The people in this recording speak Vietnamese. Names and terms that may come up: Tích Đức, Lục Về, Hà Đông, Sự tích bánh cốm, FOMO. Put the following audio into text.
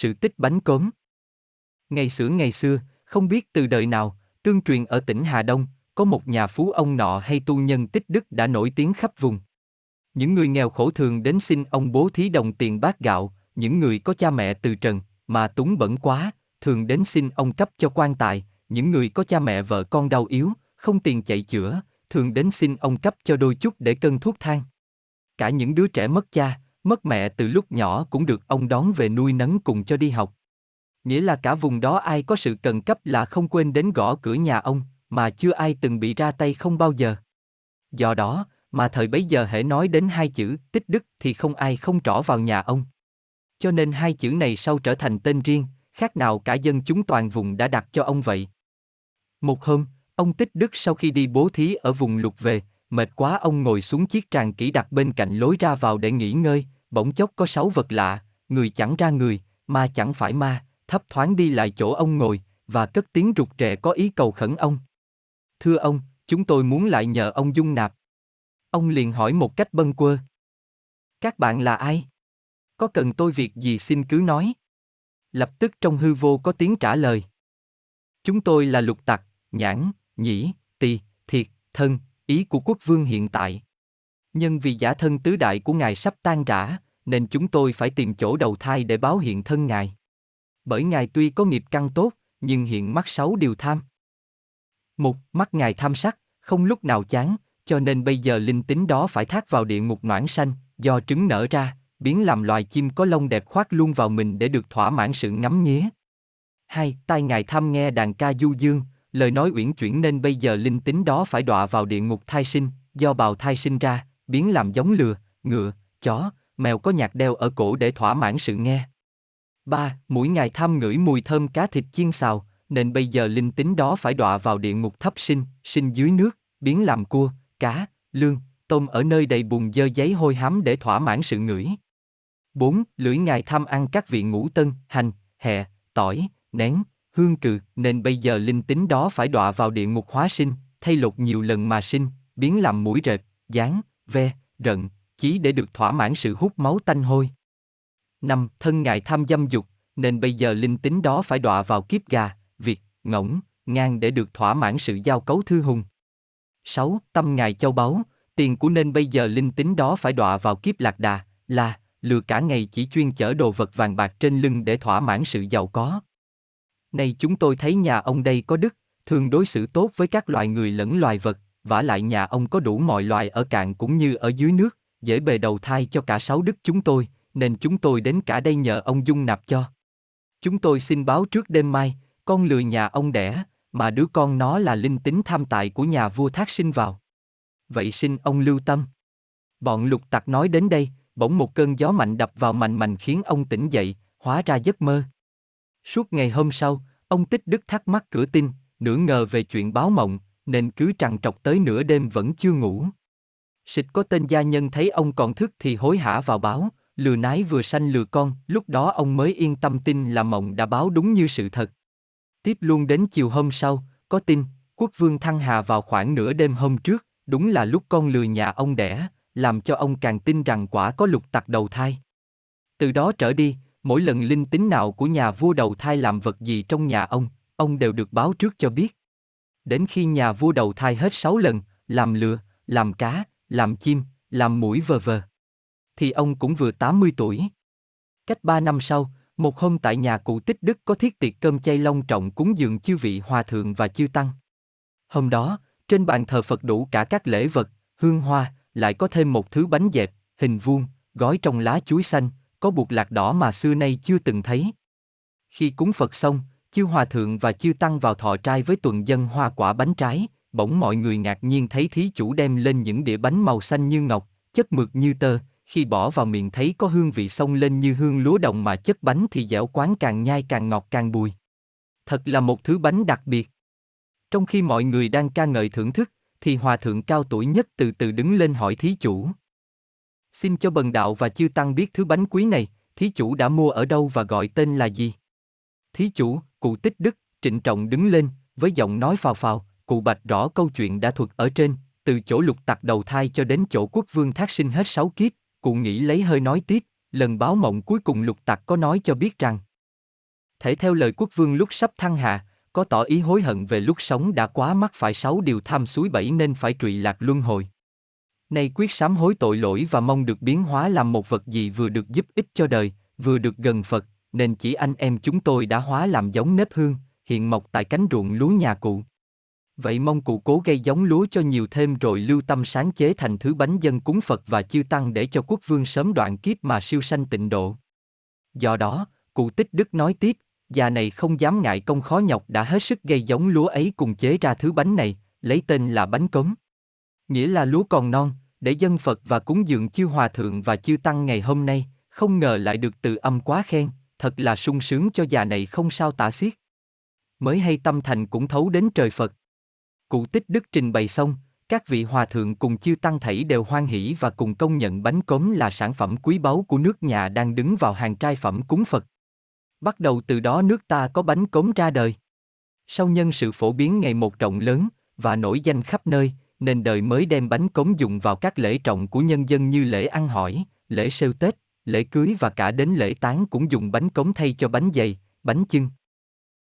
Sự tích bánh cốm. Ngày xưa, không biết từ đời nào, tương truyền ở tỉnh Hà Đông, có một nhà phú ông nọ hay tu nhân tích đức đã nổi tiếng khắp vùng. Những người nghèo khổ thường đến xin ông bố thí đồng tiền bát gạo, những người có cha mẹ từ trần mà túng bẩn quá, thường đến xin ông cấp cho quan tài, những người có cha mẹ vợ con đau yếu, không tiền chạy chữa, thường đến xin ông cấp cho đôi chút để cân thuốc thang. Cả những đứa trẻ mất cha, mất mẹ từ lúc nhỏ cũng được ông đón về nuôi nấng cùng cho đi học. Nghĩa là cả vùng đó ai có sự cần cấp là không quên đến gõ cửa nhà ông, mà chưa ai từng bị ra tay không bao giờ. Do đó, mà thời bấy giờ hễ nói đến hai chữ tích đức thì không ai không trỏ vào nhà ông. Cho nên hai chữ này sau trở thành tên riêng, khác nào cả dân chúng toàn vùng đã đặt cho ông vậy. Một hôm, ông Tích Đức sau khi đi bố thí ở vùng Lục Về, mệt quá ông ngồi xuống chiếc tràng kỹ đặt bên cạnh lối ra vào để nghỉ ngơi, bỗng chốc có 6 vật lạ, người chẳng ra người, ma chẳng phải ma, thấp thoáng đi lại chỗ ông ngồi, và cất tiếng rụt rè có ý cầu khẩn ông. Thưa ông, chúng tôi muốn lại nhờ ông dung nạp. Ông liền hỏi một cách bâng quơ. Các bạn là ai? Có cần tôi việc gì xin cứ nói. Lập tức trong hư vô có tiếng trả lời. Chúng tôi là Lục Tặc, Nhãn, Nhĩ, Tỳ, Thiệt, Thân, Ý của quốc vương hiện tại. Nhân vì giả thân tứ đại của ngài sắp tan rã, nên chúng tôi phải tìm chỗ đầu thai để báo hiện thân ngài. Bởi ngài tuy có nghiệp căn tốt, nhưng hiện mắc 6 điều tham. Một, mắt ngài tham sắc, không lúc nào chán, cho nên bây giờ linh tính đó phải thác vào địa ngục noãn sanh, do trứng nở ra, biến làm loài chim có lông đẹp khoác luôn vào mình để được thỏa mãn sự ngắm nghía. 2. Tai ngài tham nghe đàn ca du dương, lời nói uyển chuyển nên bây giờ linh tính đó phải đọa vào địa ngục thai sinh, do bào thai sinh ra, biến làm giống lừa, ngựa, chó, mèo có nhạc đeo ở cổ để thỏa mãn sự nghe. 3. Mũi ngài tham ngửi mùi thơm cá thịt chiên xào, nên bây giờ linh tính đó phải đọa vào địa ngục thấp sinh, sinh dưới nước, biến làm cua, cá, lương, tôm ở nơi đầy bùn dơ giấy hôi hám để thỏa mãn sự ngửi. 4. Lưỡi ngài tham ăn các vị ngũ tân, hành, hẹ, tỏi, nén, hương cừ, nên bây giờ linh tính đó phải đọa vào địa ngục hóa sinh, thay lột nhiều lần mà sinh, biến làm mũi rệp, dán, ve, rận, chí để được thỏa mãn sự hút máu tanh hôi. 5. Thân ngài tham dâm dục, nên bây giờ linh tính đó phải đọa vào kiếp gà, vịt, ngỗng, ngan để được thỏa mãn sự giao cấu thư hùng. 6. Tâm ngài châu báu, tiền của nên bây giờ linh tính đó phải đọa vào kiếp lạc đà, là lừa cả ngày chỉ chuyên chở đồ vật vàng bạc trên lưng để thỏa mãn sự giàu có. Nay chúng tôi thấy nhà ông đây có đức, thường đối xử tốt với các loài người lẫn loài vật, vả lại nhà ông có đủ mọi loài ở cạn cũng như ở dưới nước, dễ bề đầu thai cho cả 6 đức chúng tôi, nên chúng tôi đến cả đây nhờ ông dung nạp cho. Chúng tôi xin báo trước đêm mai, con lừa nhà ông đẻ, mà đứa con nó là linh tính tham tài của nhà vua thác sinh vào. Vậy xin ông lưu tâm. Bọn Lục Tặc nói đến đây, bỗng một cơn gió mạnh đập vào mành mành khiến ông tỉnh dậy, hóa ra giấc mơ. Suốt ngày hôm sau, ông Tích Đức thắc mắc cửa tin, nửa ngờ về chuyện báo mộng, nên cứ trằn trọc tới nửa đêm vẫn chưa ngủ. Sịch có tên gia nhân thấy ông còn thức thì hối hả vào báo, lừa nái vừa sanh lừa con, lúc đó ông mới yên tâm tin là mộng đã báo đúng như sự thật. Tiếp luôn đến chiều hôm sau, có tin, quốc vương thăng hà vào khoảng nửa đêm hôm trước, đúng là lúc con lừa nhà ông đẻ, làm cho ông càng tin rằng quả có Lục Tặc đầu thai. Từ đó trở đi, mỗi lần linh tính nào của nhà vua đầu thai làm vật gì trong nhà ông đều được báo trước cho biết. Đến khi nhà vua đầu thai hết 6 lần, làm lừa, làm cá, làm chim, làm muỗi v.v. thì ông cũng vừa 80 tuổi. Cách 3 năm sau, một hôm tại nhà cụ Tích Đức có thiết tiệc cơm chay long trọng cúng dường chư vị hòa thượng và chư tăng. Hôm đó, trên bàn thờ Phật đủ cả các lễ vật, hương hoa, lại có thêm một thứ bánh dẹp, hình vuông, gói trong lá chuối xanh, có buộc lạc đỏ mà xưa nay chưa từng thấy. Khi cúng Phật xong, chư hòa thượng và chư tăng vào thọ trai với tuần dân hoa quả bánh trái, bỗng mọi người ngạc nhiên thấy thí chủ đem lên những đĩa bánh màu xanh như ngọc, chất mượt như tơ, khi bỏ vào miệng thấy có hương vị xông lên như hương lúa đồng mà chất bánh thì dẻo quán càng nhai càng ngọt càng bùi. Thật là một thứ bánh đặc biệt. Trong khi mọi người đang ca ngợi thưởng thức, thì hòa thượng cao tuổi nhất từ từ đứng lên hỏi thí chủ. Xin cho bần đạo và chư tăng biết thứ bánh quý này, thí chủ đã mua ở đâu và gọi tên là gì? Thí chủ, cụ Tích Đức, trịnh trọng đứng lên, với giọng nói phào phào, cụ bạch rõ câu chuyện đã thuật ở trên, từ chỗ Lục Tặc đầu thai cho đến chỗ quốc vương thác sinh hết 6 kiếp, cụ nghĩ lấy hơi nói tiếp, lần báo mộng cuối cùng Lục Tặc có nói cho biết rằng, thể theo lời quốc vương lúc sắp thăng hạ, có tỏ ý hối hận về lúc sống đã quá mắc phải 6 điều tham suối 7 nên phải trụy lạc luân hồi. Nay quyết sám hối tội lỗi và mong được biến hóa làm một vật gì vừa được giúp ích cho đời, vừa được gần Phật, nên chỉ anh em chúng tôi đã hóa làm giống nếp hương, hiện mọc tại cánh ruộng lúa nhà cụ. Vậy mong cụ cố gây giống lúa cho nhiều thêm rồi lưu tâm sáng chế thành thứ bánh dân cúng Phật và chư Tăng để cho quốc vương sớm đoạn kiếp mà siêu sanh tịnh độ. Do đó, cụ Tích Đức nói tiếp, già này không dám ngại công khó nhọc đã hết sức gây giống lúa ấy cùng chế ra thứ bánh này, lấy tên là bánh cốm. Nghĩa là lúa còn non, để dân Phật và cúng dường chư Hòa Thượng và chư Tăng ngày hôm nay, không ngờ lại được từ âm quá khen, thật là sung sướng cho già này không sao tả xiết. Mới hay tâm thành cũng thấu đến trời Phật. Cụ Tích Đức trình bày xong, các vị Hòa Thượng cùng chư Tăng thảy đều hoan hỷ và cùng công nhận bánh cốm là sản phẩm quý báu của nước nhà đang đứng vào hàng trai phẩm cúng Phật. Bắt đầu từ đó nước ta có bánh cốm ra đời. Sau nhân sự phổ biến ngày một rộng lớn và nổi danh khắp nơi, nên đời mới đem bánh cốm dùng vào các lễ trọng của nhân dân như lễ ăn hỏi, lễ sêu Tết, lễ cưới và cả đến lễ táng cũng dùng bánh cốm thay cho bánh dày, bánh chưng.